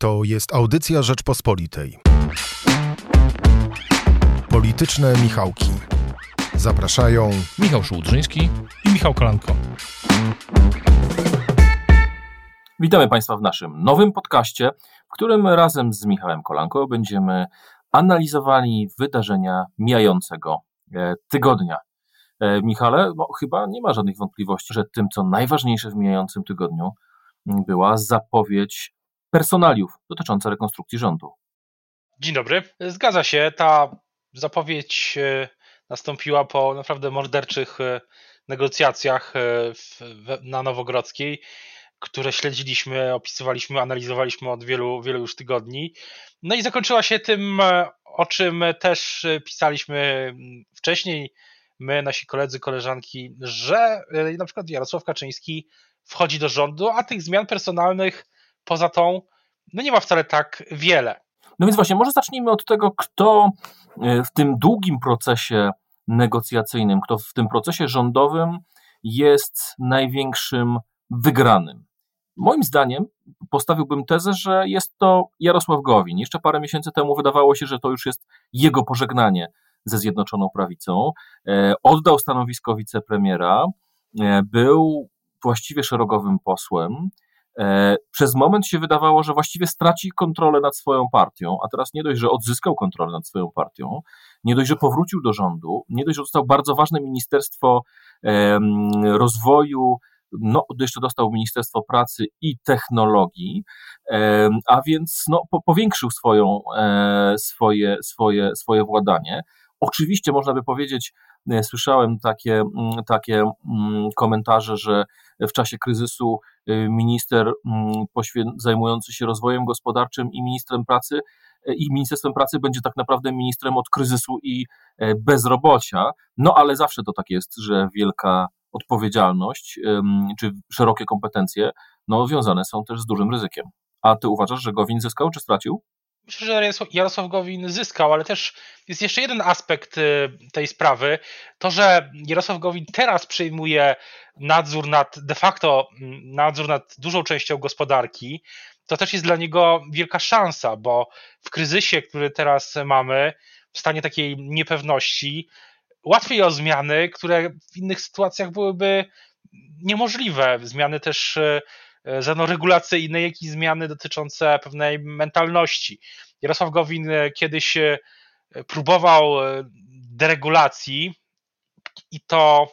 To jest audycja Rzeczpospolitej. Polityczne Michałki. Zapraszają Michał Szułdrzyński i Michał Kolanko. Witamy Państwa w naszym nowym podcaście, w którym razem z Michałem Kolanko będziemy analizowali wydarzenia mijającego tygodnia. Michale, chyba nie ma żadnych wątpliwości, że tym, co najważniejsze w mijającym tygodniu, była zapowiedź personaliów dotycząca rekonstrukcji rządu. Dzień dobry. Zgadza się, ta zapowiedź nastąpiła po naprawdę morderczych negocjacjach na Nowogrodzkiej, które śledziliśmy, opisywaliśmy, analizowaliśmy od wielu już tygodni. No i zakończyła się tym, o czym też pisaliśmy wcześniej my, nasi koledzy, koleżanki, że na przykład Jarosław Kaczyński wchodzi do rządu, a tych zmian personalnych poza tą nie ma wcale tak wiele. No więc właśnie, może zacznijmy od tego, kto w tym długim procesie negocjacyjnym, kto w tym procesie rządowym jest największym wygranym. Moim zdaniem postawiłbym tezę, że jest to Jarosław Gowin. Jeszcze parę miesięcy temu wydawało się, że to już jest jego pożegnanie ze Zjednoczoną Prawicą. Oddał stanowisko wicepremiera, był właściwie szeregowym posłem. Przez moment się wydawało, że właściwie straci kontrolę nad swoją partią, a teraz nie dość, że odzyskał kontrolę nad swoją partią, nie dość, że powrócił do rządu, nie dość, że dostał bardzo ważne Ministerstwo Rozwoju, jeszcze dostał Ministerstwo Pracy i Technologii, a więc powiększył swoje władanie. Oczywiście można by powiedzieć, słyszałem takie komentarze, że w czasie kryzysu minister zajmujący się rozwojem gospodarczym i Ministerstwem Pracy będzie tak naprawdę ministrem od kryzysu i bezrobocia, ale zawsze to tak jest, że wielka odpowiedzialność czy szerokie kompetencje związane są też z dużym ryzykiem. A ty uważasz, że Gowin zyskał czy stracił? Myślę, że Jarosław Gowin zyskał, ale też jest jeszcze jeden aspekt tej sprawy. To, że Jarosław Gowin teraz przejmuje de facto nadzór nad dużą częścią gospodarki, to też jest dla niego wielka szansa, bo w kryzysie, który teraz mamy, w stanie takiej niepewności, łatwiej o zmiany, które w innych sytuacjach byłyby niemożliwe. Zmiany też zarówno regulacyjne, jak i zmiany dotyczące pewnej mentalności. Jarosław Gowin kiedyś próbował deregulacji i to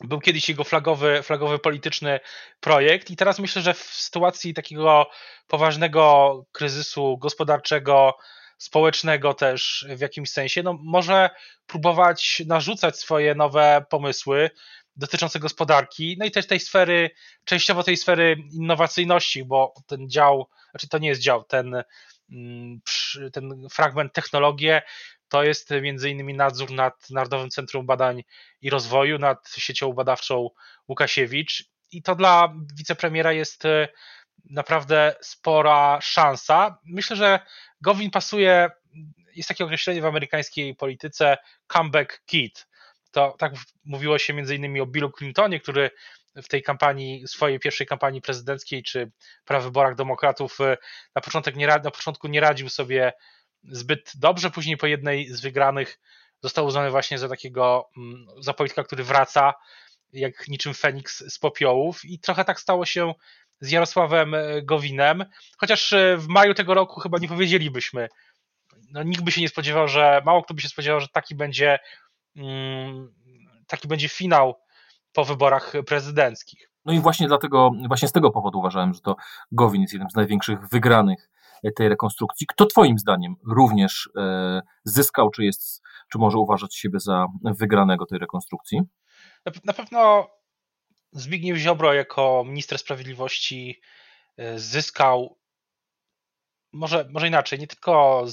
był kiedyś jego flagowy polityczny projekt i teraz myślę, że w sytuacji takiego poważnego kryzysu gospodarczego, społecznego też w jakimś sensie, może próbować narzucać swoje nowe pomysły dotyczące gospodarki, i też tej sfery, częściowo tej sfery innowacyjności, bo ten dział, znaczy to nie jest dział, ten fragment technologie to jest m.in. nadzór nad Narodowym Centrum Badań i Rozwoju, nad siecią badawczą Łukasiewicz i to dla wicepremiera jest naprawdę spora szansa. Myślę, że Gowin pasuje, jest takie określenie w amerykańskiej polityce comeback kid. To tak mówiło się m.in. o Billu Clintonie, który w tej kampanii, swojej pierwszej kampanii prezydenckiej czy prawyborach demokratów na początku nie radził sobie zbyt dobrze, później po jednej z wygranych został uznany właśnie za takiego polityka, który wraca jak niczym Feniks z popiołów i trochę tak stało się z Jarosławem Gowinem, chociaż w maju tego roku chyba nie powiedzielibyśmy, nikt by się nie spodziewał, mało kto by się spodziewał, że taki będzie finał po wyborach prezydenckich. No i właśnie dlatego, właśnie z tego powodu uważałem, że to Gowin jest jednym z największych wygranych tej rekonstrukcji. Kto twoim zdaniem również zyskał, czy może uważać siebie za wygranego tej rekonstrukcji? Na pewno Zbigniew Ziobro jako minister sprawiedliwości zyskał, może inaczej, nie tylko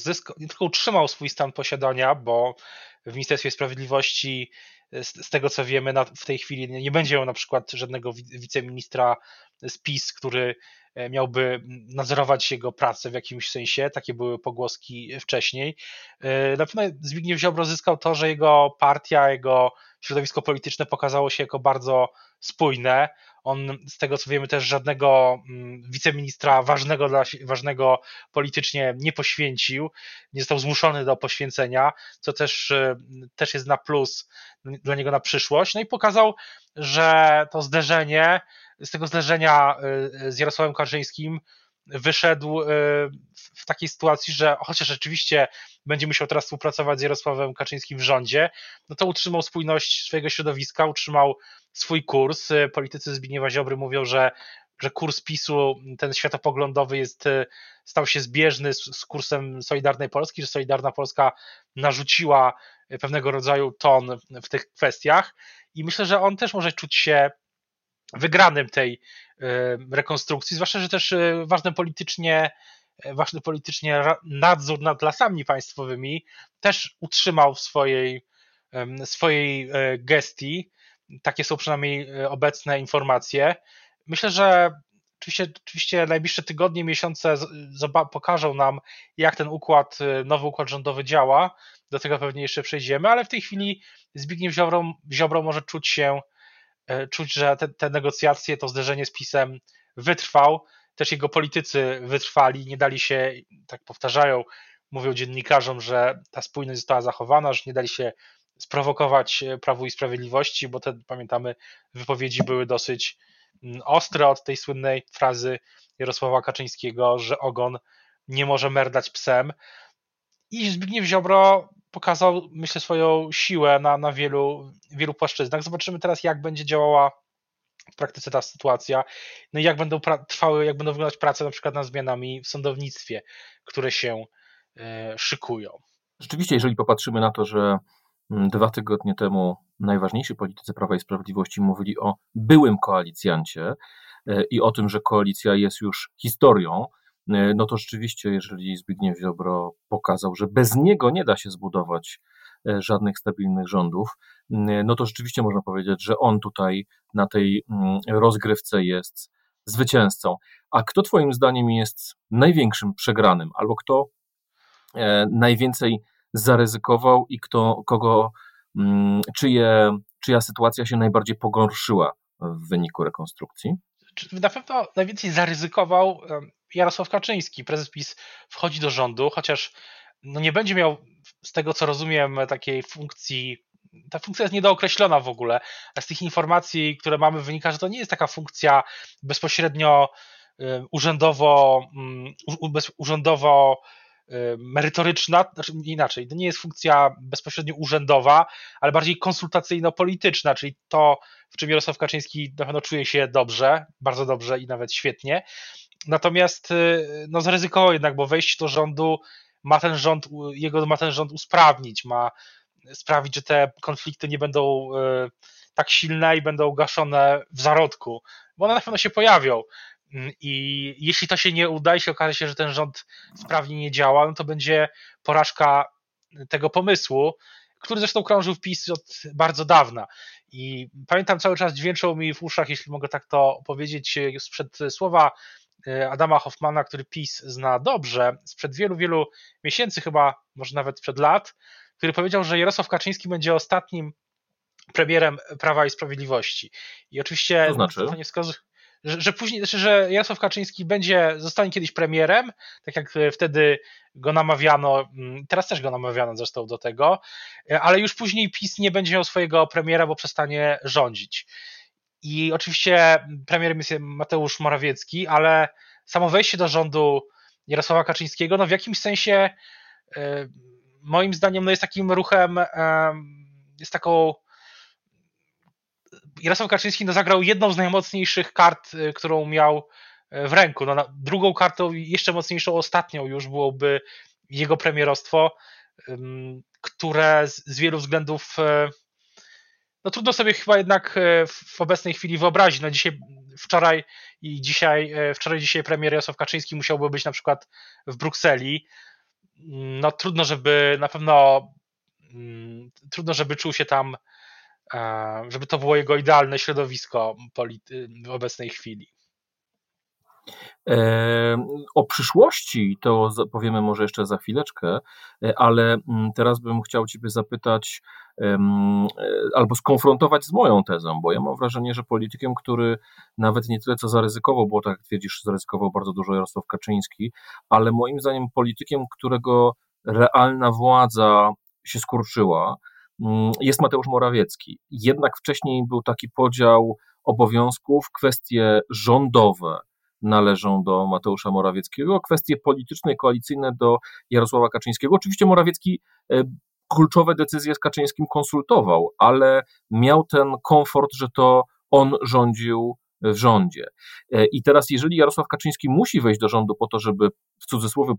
utrzymał swój stan posiadania, bo w Ministerstwie Sprawiedliwości, z tego co wiemy, w tej chwili nie będzie na przykład żadnego wiceministra z PiS, który miałby nadzorować jego pracę w jakimś sensie. Takie były pogłoski wcześniej. Na pewno Zbigniew Ziobro zyskał to, że jego partia, jego środowisko polityczne pokazało się jako bardzo spójne. On, z tego co wiemy, też żadnego wiceministra ważnego politycznie nie poświęcił, nie został zmuszony do poświęcenia, co też jest na plus dla niego na przyszłość. No i pokazał, że to zderzenie, z tego zderzenia z Jarosławem Kaczyńskim wyszedł w takiej sytuacji, że chociaż rzeczywiście będzie musiał teraz współpracować z Jarosławem Kaczyńskim w rządzie, no to utrzymał spójność swojego środowiska, utrzymał swój kurs. Politycy Zbigniewa Ziobry mówią, że kurs PiS-u, ten światopoglądowy stał się zbieżny z kursem Solidarnej Polski, że Solidarna Polska narzuciła pewnego rodzaju ton w tych kwestiach i myślę, że on też może czuć się wygranym tej rekonstrukcji, zwłaszcza, że też ważny politycznie nadzór nad lasami państwowymi też utrzymał w swojej gestii. Takie są przynajmniej obecne informacje. Myślę, że oczywiście najbliższe tygodnie, miesiące pokażą nam, jak ten nowy układ rządowy działa. Do tego pewnie jeszcze przejdziemy, ale w tej chwili Zbigniew Ziobro może czuć, że te negocjacje, to zderzenie z PiS-em wytrwał. Też jego politycy wytrwali, nie dali się, tak powtarzają, mówią dziennikarzom, że ta spójność została zachowana, że nie dali się sprowokować Prawu i Sprawiedliwości, bo te, pamiętamy, wypowiedzi były dosyć ostre od tej słynnej frazy Jarosława Kaczyńskiego, że ogon nie może merdać psem. I Zbigniew Ziobro pokazał, myślę, swoją siłę na wielu płaszczyznach. Zobaczymy teraz, jak będzie działała w praktyce ta sytuacja, no i jak będą wyglądać prace na przykład nad zmianami w sądownictwie, które się szykują. Rzeczywiście, jeżeli popatrzymy na to, że 2 tygodnie temu najważniejsi politycy Prawa i Sprawiedliwości mówili o byłym koalicjancie i o tym, że koalicja jest już historią, no to rzeczywiście, jeżeli Zbigniew Ziobro pokazał, że bez niego nie da się zbudować żadnych stabilnych rządów, no to rzeczywiście można powiedzieć, że on tutaj na tej rozgrywce jest zwycięzcą. A kto twoim zdaniem jest największym przegranym, albo kto najwięcej zaryzykował i czyja sytuacja się najbardziej pogorszyła w wyniku rekonstrukcji? Na pewno najwięcej zaryzykował Jarosław Kaczyński. Prezes PiS wchodzi do rządu, chociaż no nie będzie miał, z tego co rozumiem, takiej funkcji. Ta funkcja jest niedookreślona w ogóle, a z tych informacji, które mamy, wynika, że to nie jest taka funkcja bezpośrednio urzędowo merytoryczna, znaczy inaczej, to nie jest funkcja bezpośrednio urzędowa, ale bardziej konsultacyjno-polityczna, czyli to, w czym Jarosław Kaczyński na pewno czuje się dobrze, bardzo dobrze i nawet świetnie. Natomiast no, zaryzykował jednak, bo wejście do rządu ma ten rząd usprawnić, ma sprawić, że te konflikty nie będą tak silne i będą gaszone w zarodku, bo one na pewno się pojawią. I jeśli to się nie uda i się okaże się, że ten rząd sprawnie nie działa, no to będzie porażka tego pomysłu, który zresztą krążył w PiS od bardzo dawna. I pamiętam, cały czas dźwięczą mi w uszach, jeśli mogę tak to powiedzieć, sprzed słowa Adama Hoffmana, który PiS zna dobrze, sprzed wielu miesięcy, chyba może nawet sprzed lat, który powiedział, że Jarosław Kaczyński będzie ostatnim premierem Prawa i Sprawiedliwości. I oczywiście to znaczy? To nie wskazuje, że później, że Jarosław Kaczyński zostanie kiedyś premierem, tak jak wtedy go namawiano, teraz też go namawiano zresztą do tego, ale już później PiS nie będzie miał swojego premiera, bo przestanie rządzić. I oczywiście premierem jest Mateusz Morawiecki, ale samo wejście do rządu Jarosława Kaczyńskiego, no w jakimś sensie moim zdaniem no jest takim ruchem, jest taką... Jarosław Kaczyński no, zagrał jedną z najmocniejszych kart, którą miał w ręku. No, drugą kartą, jeszcze mocniejszą, ostatnią już byłoby jego premierostwo, które z wielu względów no, trudno sobie chyba jednak w obecnej chwili wyobrazić. No, wczoraj, dzisiaj premier Jarosław Kaczyński musiałby być na przykład w Brukseli. No, trudno, żeby czuł się tam, żeby to było jego idealne środowisko w obecnej chwili. O przyszłości to powiemy może jeszcze za chwileczkę, ale teraz bym chciał Ciebie zapytać albo skonfrontować z moją tezą, bo ja mam wrażenie, że politykiem, który nawet nie tyle co zaryzykował, bo tak twierdzisz, zaryzykował bardzo dużo Jarosław Kaczyński, ale moim zdaniem politykiem, którego realna władza się skurczyła, jest Mateusz Morawiecki. Jednak wcześniej był taki podział obowiązków, kwestie rządowe należą do Mateusza Morawieckiego, kwestie polityczne i koalicyjne do Jarosława Kaczyńskiego. Oczywiście Morawiecki kluczowe decyzje z Kaczyńskim konsultował, ale miał ten komfort, że to on rządził w rządzie. I teraz, jeżeli Jarosław Kaczyński musi wejść do rządu po to, żeby w cudzysłowie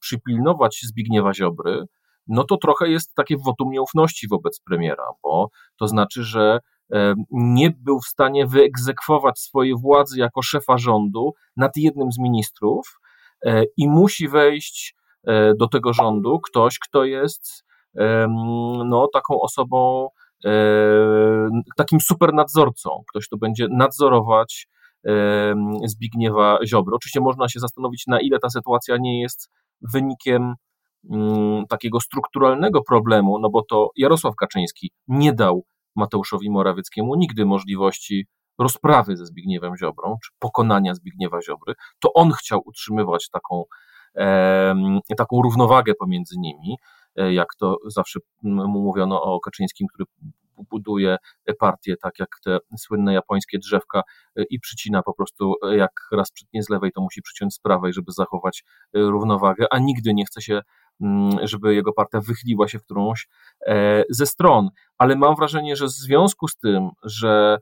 przypilnować Zbigniewa Ziobry, no to trochę jest takie wotum nieufności wobec premiera, bo to znaczy, że nie był w stanie wyegzekwować swojej władzy jako szefa rządu nad jednym z ministrów i musi wejść do tego rządu ktoś, kto jest no, taką osobą, takim supernadzorcą, ktoś, kto będzie nadzorować Zbigniewa Ziobry. Oczywiście można się zastanowić, na ile ta sytuacja nie jest wynikiem takiego strukturalnego problemu, no bo to Jarosław Kaczyński nie dał Mateuszowi Morawieckiemu nigdy możliwości rozprawy ze Zbigniewem Ziobrą, czy pokonania Zbigniewa Ziobry, to on chciał utrzymywać taką równowagę pomiędzy nimi, jak to zawsze mu mówiono o Kaczyńskim, który buduje partię tak jak te słynne japońskie drzewka i przycina po prostu, jak raz przytnie z lewej, to musi przyciąć z prawej, żeby zachować równowagę, a nigdy nie chce się, żeby jego partia wychyliła się w którąś ze stron. Ale mam wrażenie, że w związku z tym, że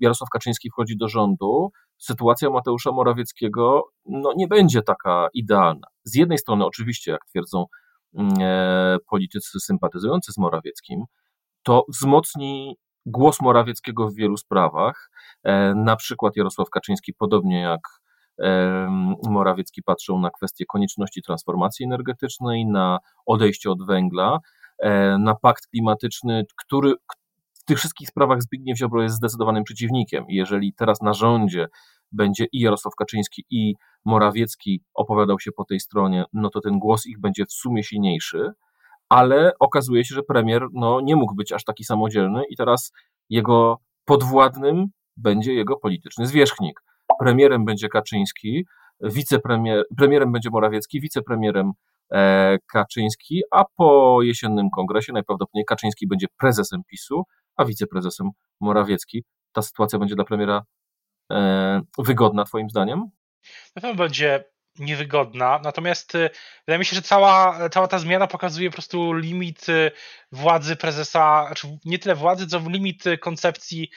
Jarosław Kaczyński wchodzi do rządu, sytuacja Mateusza Morawieckiego no, nie będzie taka idealna. Z jednej strony oczywiście, jak twierdzą politycy sympatyzujący z Morawieckim, to wzmocni głos Morawieckiego w wielu sprawach. Na przykład Jarosław Kaczyński, podobnie jak Morawiecki, patrzył na kwestię konieczności transformacji energetycznej, na odejście od węgla, na pakt klimatyczny, który w tych wszystkich sprawach Zbigniew Ziobro jest zdecydowanym przeciwnikiem. Jeżeli teraz na rządzie będzie i Jarosław Kaczyński, i Morawiecki opowiadał się po tej stronie, no to ten głos ich będzie w sumie silniejszy, ale okazuje się, że premier no, nie mógł być aż taki samodzielny i teraz jego podwładnym będzie jego polityczny zwierzchnik. Premierem będzie Kaczyński, premierem będzie Morawiecki, wicepremierem Kaczyński, a po jesiennym kongresie najprawdopodobniej Kaczyński będzie prezesem PiS-u, a wiceprezesem Morawiecki. Ta sytuacja będzie dla premiera wygodna, twoim zdaniem? Na pewno będzie niewygodna, natomiast wydaje mi się, że cała ta zmiana pokazuje po prostu limit władzy prezesa, znaczy nie tyle władzy, co limit koncepcji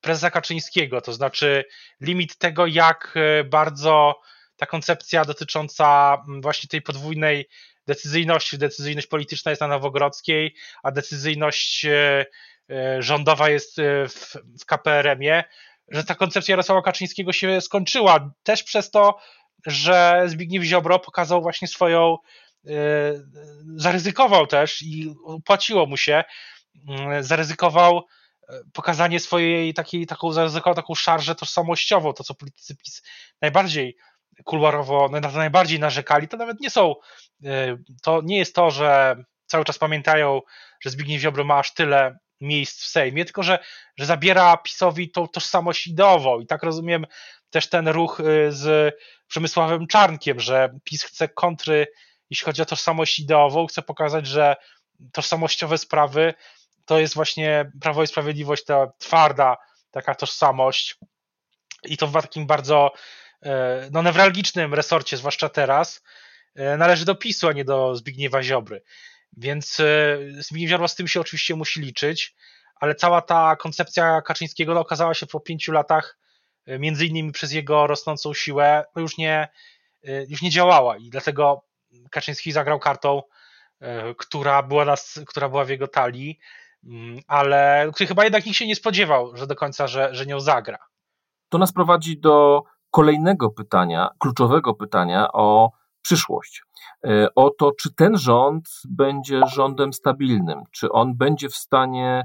prezesa Kaczyńskiego, to znaczy limit tego, jak bardzo ta koncepcja dotycząca właśnie tej podwójnej decyzyjności, decyzyjność polityczna jest na Nowogrodzkiej, a decyzyjność rządowa jest w KPRM-ie, że ta koncepcja Jarosława Kaczyńskiego się skończyła też przez to, że Zbigniew Ziobro pokazał właśnie swoją, zaryzykował też i płaciło mu się, zaryzykował pokazanie swojej taką szarżę tożsamościową, to co politycy PiS najbardziej kuluarowo, najbardziej narzekali, to nawet nie są, to nie jest to, że cały czas pamiętają, że Zbigniew Ziobro ma aż tyle miejsc w Sejmie, tylko że zabiera PiS-owi tą tożsamość ideową i tak rozumiem też ten ruch z Przemysławem Czarnkiem, że PiS chce kontry, jeśli chodzi o tożsamość ideową, chce pokazać, że tożsamościowe sprawy to jest właśnie Prawo i Sprawiedliwość, ta twarda taka tożsamość i to w takim bardzo no, newralgicznym resorcie, zwłaszcza teraz, należy do PiS-u, a nie do Zbigniewa Ziobry. Więc Zbigniew Ziobro z tym się oczywiście musi liczyć, ale cała ta koncepcja Kaczyńskiego no, okazała się po 5 latach, między innymi przez jego rosnącą siłę, no już nie działała i dlatego Kaczyński zagrał kartą, która była w jego talii, ale który chyba jednak nikt się nie spodziewał, że do końca, że nią zagra. To nas prowadzi do kolejnego pytania, kluczowego pytania o przyszłość. O to, czy ten rząd będzie rządem stabilnym, czy on będzie w stanie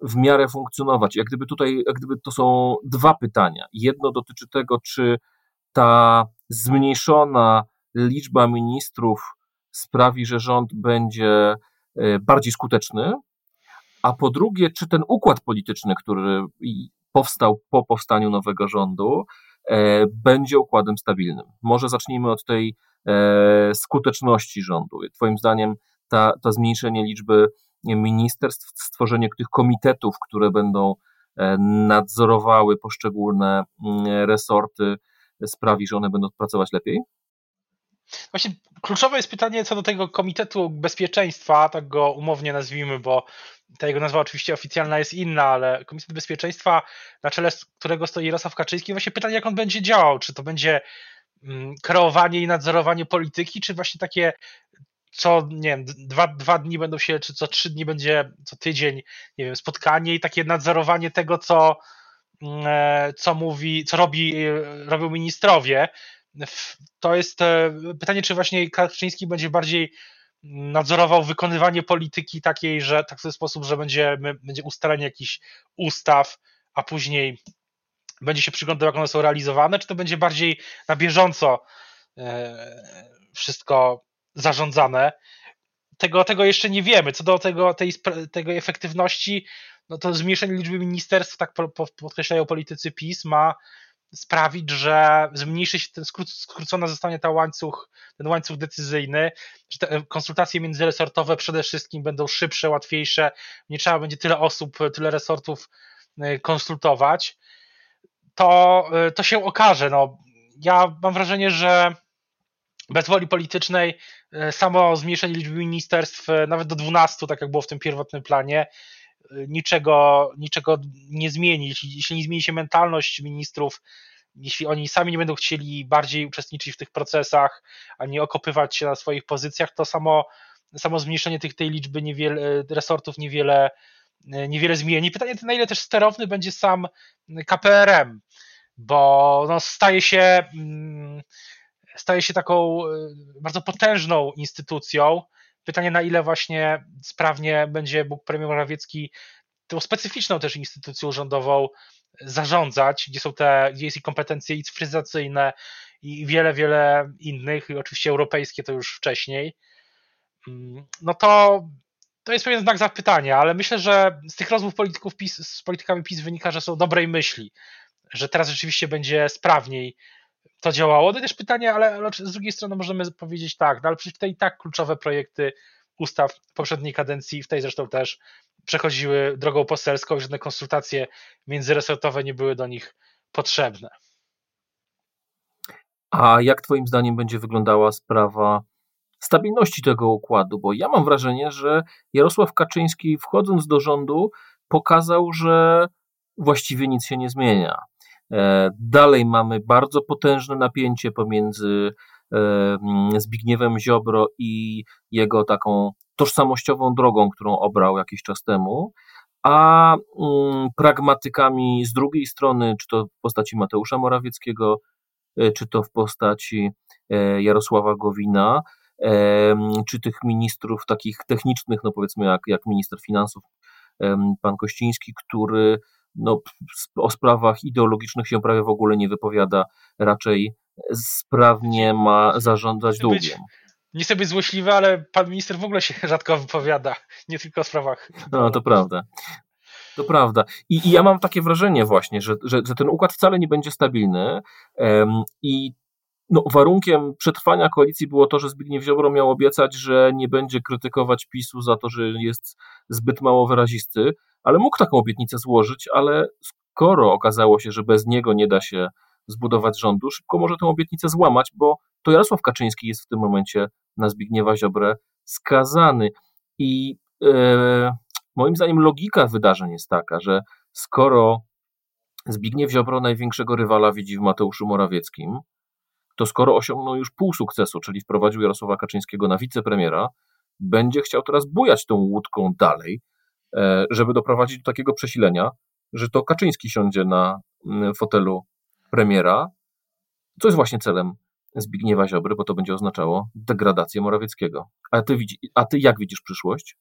w miarę funkcjonować. Jak gdyby tutaj, to są dwa pytania. Jedno dotyczy tego, czy ta zmniejszona liczba ministrów sprawi, że rząd będzie bardziej skuteczny, a po drugie, czy ten układ polityczny, który powstał po powstaniu nowego rządu, będzie układem stabilnym. Może zacznijmy od tej skuteczności rządu. Twoim zdaniem to zmniejszenie liczby ministerstw, stworzenie tych komitetów, które będą nadzorowały poszczególne resorty, sprawi, że one będą pracować lepiej? Właśnie kluczowe jest pytanie co do tego Komitetu Bezpieczeństwa, tak go umownie nazwijmy, bo ta jego nazwa oczywiście oficjalna jest inna, ale Komitet Bezpieczeństwa, na czele którego stoi Jarosław Kaczyński, właśnie pytanie, jak on będzie działał, czy to będzie kreowanie i nadzorowanie polityki, czy właśnie takie co, nie wiem, dwa dni będą się, czy co 3 dni będzie, co tydzień, nie wiem, spotkanie i takie nadzorowanie tego, co robią ministrowie. To jest pytanie, czy właśnie Kaczyński będzie bardziej nadzorował wykonywanie polityki takiej, że tak w ten sposób, że będzie ustalenie jakichś ustaw, a później będzie się przyglądał, jak one są realizowane, czy to będzie bardziej na bieżąco wszystko zarządzane. Tego jeszcze nie wiemy. Co do tego efektywności, no to zmniejszenie liczby ministerstw, tak podkreślają politycy PiS, ma sprawić, że zmniejszy się, skrócona zostanie ten łańcuch decyzyjny, że te konsultacje międzyresortowe przede wszystkim będą szybsze, łatwiejsze, nie trzeba będzie tyle osób, tyle resortów konsultować, to się okaże. No, ja mam wrażenie, że bez woli politycznej samo zmniejszenie liczby ministerstw, nawet do 12, tak jak było w tym pierwotnym planie, niczego nie zmieni. Jeśli nie zmieni się mentalność ministrów, jeśli oni sami nie będą chcieli bardziej uczestniczyć w tych procesach, a nie okopywać się na swoich pozycjach, to samo zmniejszenie tej liczby resortów niewiele zmieni. Pytanie, na ile też sterowny będzie sam KPRM, bo no, staje się taką bardzo potężną instytucją. Pytanie, na ile właśnie sprawnie będzie premier Morawiecki tą specyficzną też instytucją rządową zarządzać, gdzie jest i kompetencje i cyfryzacyjne i wiele innych, i oczywiście europejskie to już wcześniej. No to jest pewien znak zapytania, ale myślę, że z tych rozmów z politykami PiS wynika, że są dobrej myśli, że teraz rzeczywiście będzie sprawniej to działało. To też pytanie, ale z drugiej strony możemy powiedzieć tak, no ale przecież te i tak kluczowe projekty ustaw poprzedniej kadencji, w tej zresztą też, przechodziły drogą poselską i żadne konsultacje międzyresortowe nie były do nich potrzebne. A jak twoim zdaniem będzie wyglądała sprawa stabilności tego układu? Bo ja mam wrażenie, że Jarosław Kaczyński, wchodząc do rządu, pokazał, że właściwie nic się nie zmienia. Dalej mamy bardzo potężne napięcie pomiędzy Zbigniewem Ziobro i jego taką tożsamościową drogą, którą obrał jakiś czas temu, a pragmatykami z drugiej strony, czy to w postaci Mateusza Morawieckiego, czy to w postaci Jarosława Gowina, czy tych ministrów takich technicznych, no powiedzmy jak minister finansów pan Kościński, który no, o sprawach ideologicznych się prawie w ogóle nie wypowiada, raczej sprawnie ma zarządzać długiem. Nie chcę być złośliwy, ale pan minister w ogóle się rzadko wypowiada, nie tylko o sprawach. No, to prawda. To prawda. I ja mam takie wrażenie właśnie, że ten układ wcale nie będzie stabilny i no, warunkiem przetrwania koalicji było to, że Zbigniew Ziobro miał obiecać, że nie będzie krytykować PiS-u za to, że jest zbyt mało wyrazisty, ale mógł taką obietnicę złożyć, ale skoro okazało się, że bez niego nie da się zbudować rządu, szybko może tę obietnicę złamać, bo to Jarosław Kaczyński jest w tym momencie na Zbigniewa Ziobrę skazany. I moim zdaniem logika wydarzeń jest taka, że skoro Zbigniew Ziobro największego rywala widzi w Mateuszu Morawieckim, to skoro osiągnął już pół sukcesu, czyli wprowadził Jarosława Kaczyńskiego na wicepremiera, będzie chciał teraz bujać tą łódką dalej, żeby doprowadzić do takiego przesilenia, że to Kaczyński siądzie na fotelu premiera, co jest właśnie celem Zbigniewa Ziobry, bo to będzie oznaczało degradację Morawieckiego. A ty jak widzisz przyszłość?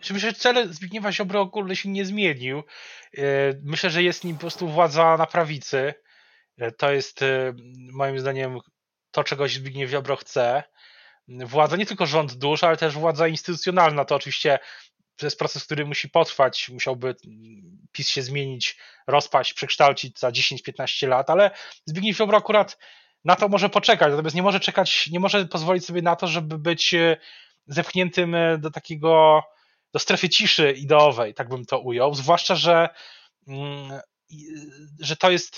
Myślę, że cel Zbigniewa Ziobro ogólnie się nie zmienił. Myślę, że jest nim po prostu władza na prawicy. To jest moim zdaniem to, czego Zbigniew Ziobro chce. Władza, nie tylko rząd dusz, ale też władza instytucjonalna. To oczywiście jest proces, który musi potrwać. Musiałby PiS się zmienić, rozpaść, przekształcić za 10-15 lat, ale Zbigniew Ziobro akurat na to może poczekać. Natomiast nie może czekać, nie może pozwolić sobie na to, żeby być zepchniętym do takiego... do strefy ciszy ideowej, tak bym to ujął, zwłaszcza, że to jest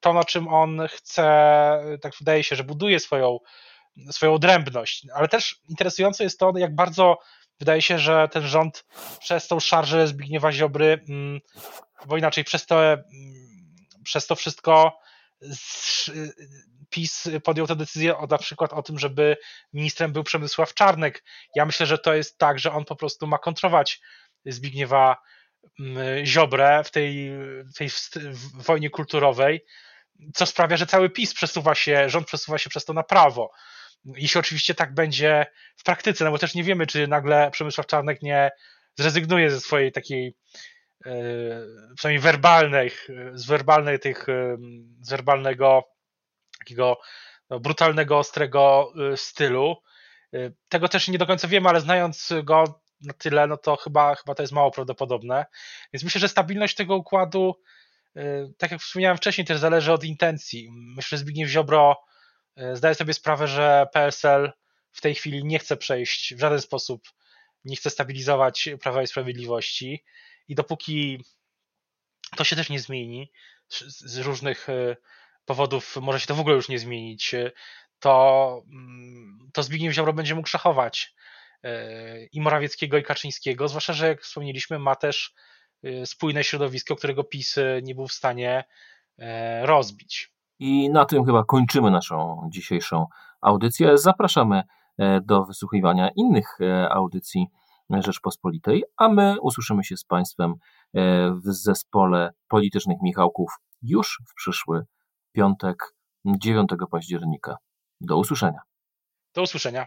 to, na czym on chce, tak wydaje się, że buduje swoją odrębność, ale też interesujące jest to, jak bardzo wydaje się, że ten rząd przez tą szarżę Zbigniewa Ziobry, bo inaczej przez to wszystko PiS podjął tę decyzję na przykład o tym, żeby ministrem był Przemysław Czarnek. Ja myślę, że to jest tak, że on po prostu ma kontrować Zbigniewa Ziobrę w tej wojnie kulturowej, co sprawia, że cały PiS rząd przesuwa się przez to na prawo. Jeśli oczywiście tak będzie w praktyce, no bo też nie wiemy, czy nagle Przemysław Czarnek nie zrezygnuje ze swojej takiej przynajmniej werbalnego takiego brutalnego, ostrego stylu. Tego też nie do końca wiemy, ale znając go na tyle, no to chyba to jest mało prawdopodobne. Więc myślę, że stabilność tego układu, tak jak wspomniałem wcześniej, też zależy od intencji. Myślę, że Zbigniew Ziobro zdaje sobie sprawę, że PSL w tej chwili nie chce przejść w żaden sposób, nie chce stabilizować Prawa i Sprawiedliwości. I dopóki to się też nie zmieni, z różnych powodów może się to w ogóle już nie zmienić, to Zbigniew Ziobro będzie mógł szachować i Morawieckiego, i Kaczyńskiego, zwłaszcza, że jak wspomnieliśmy, ma też spójne środowisko, którego PiS nie był w stanie rozbić. I na tym chyba kończymy naszą dzisiejszą audycję. Zapraszamy do wysłuchiwania innych audycji Rzeczpospolitej, a my usłyszymy się z Państwem w zespole Politycznych Michałków już w przyszły piątek, 9 października. Do usłyszenia. Do usłyszenia.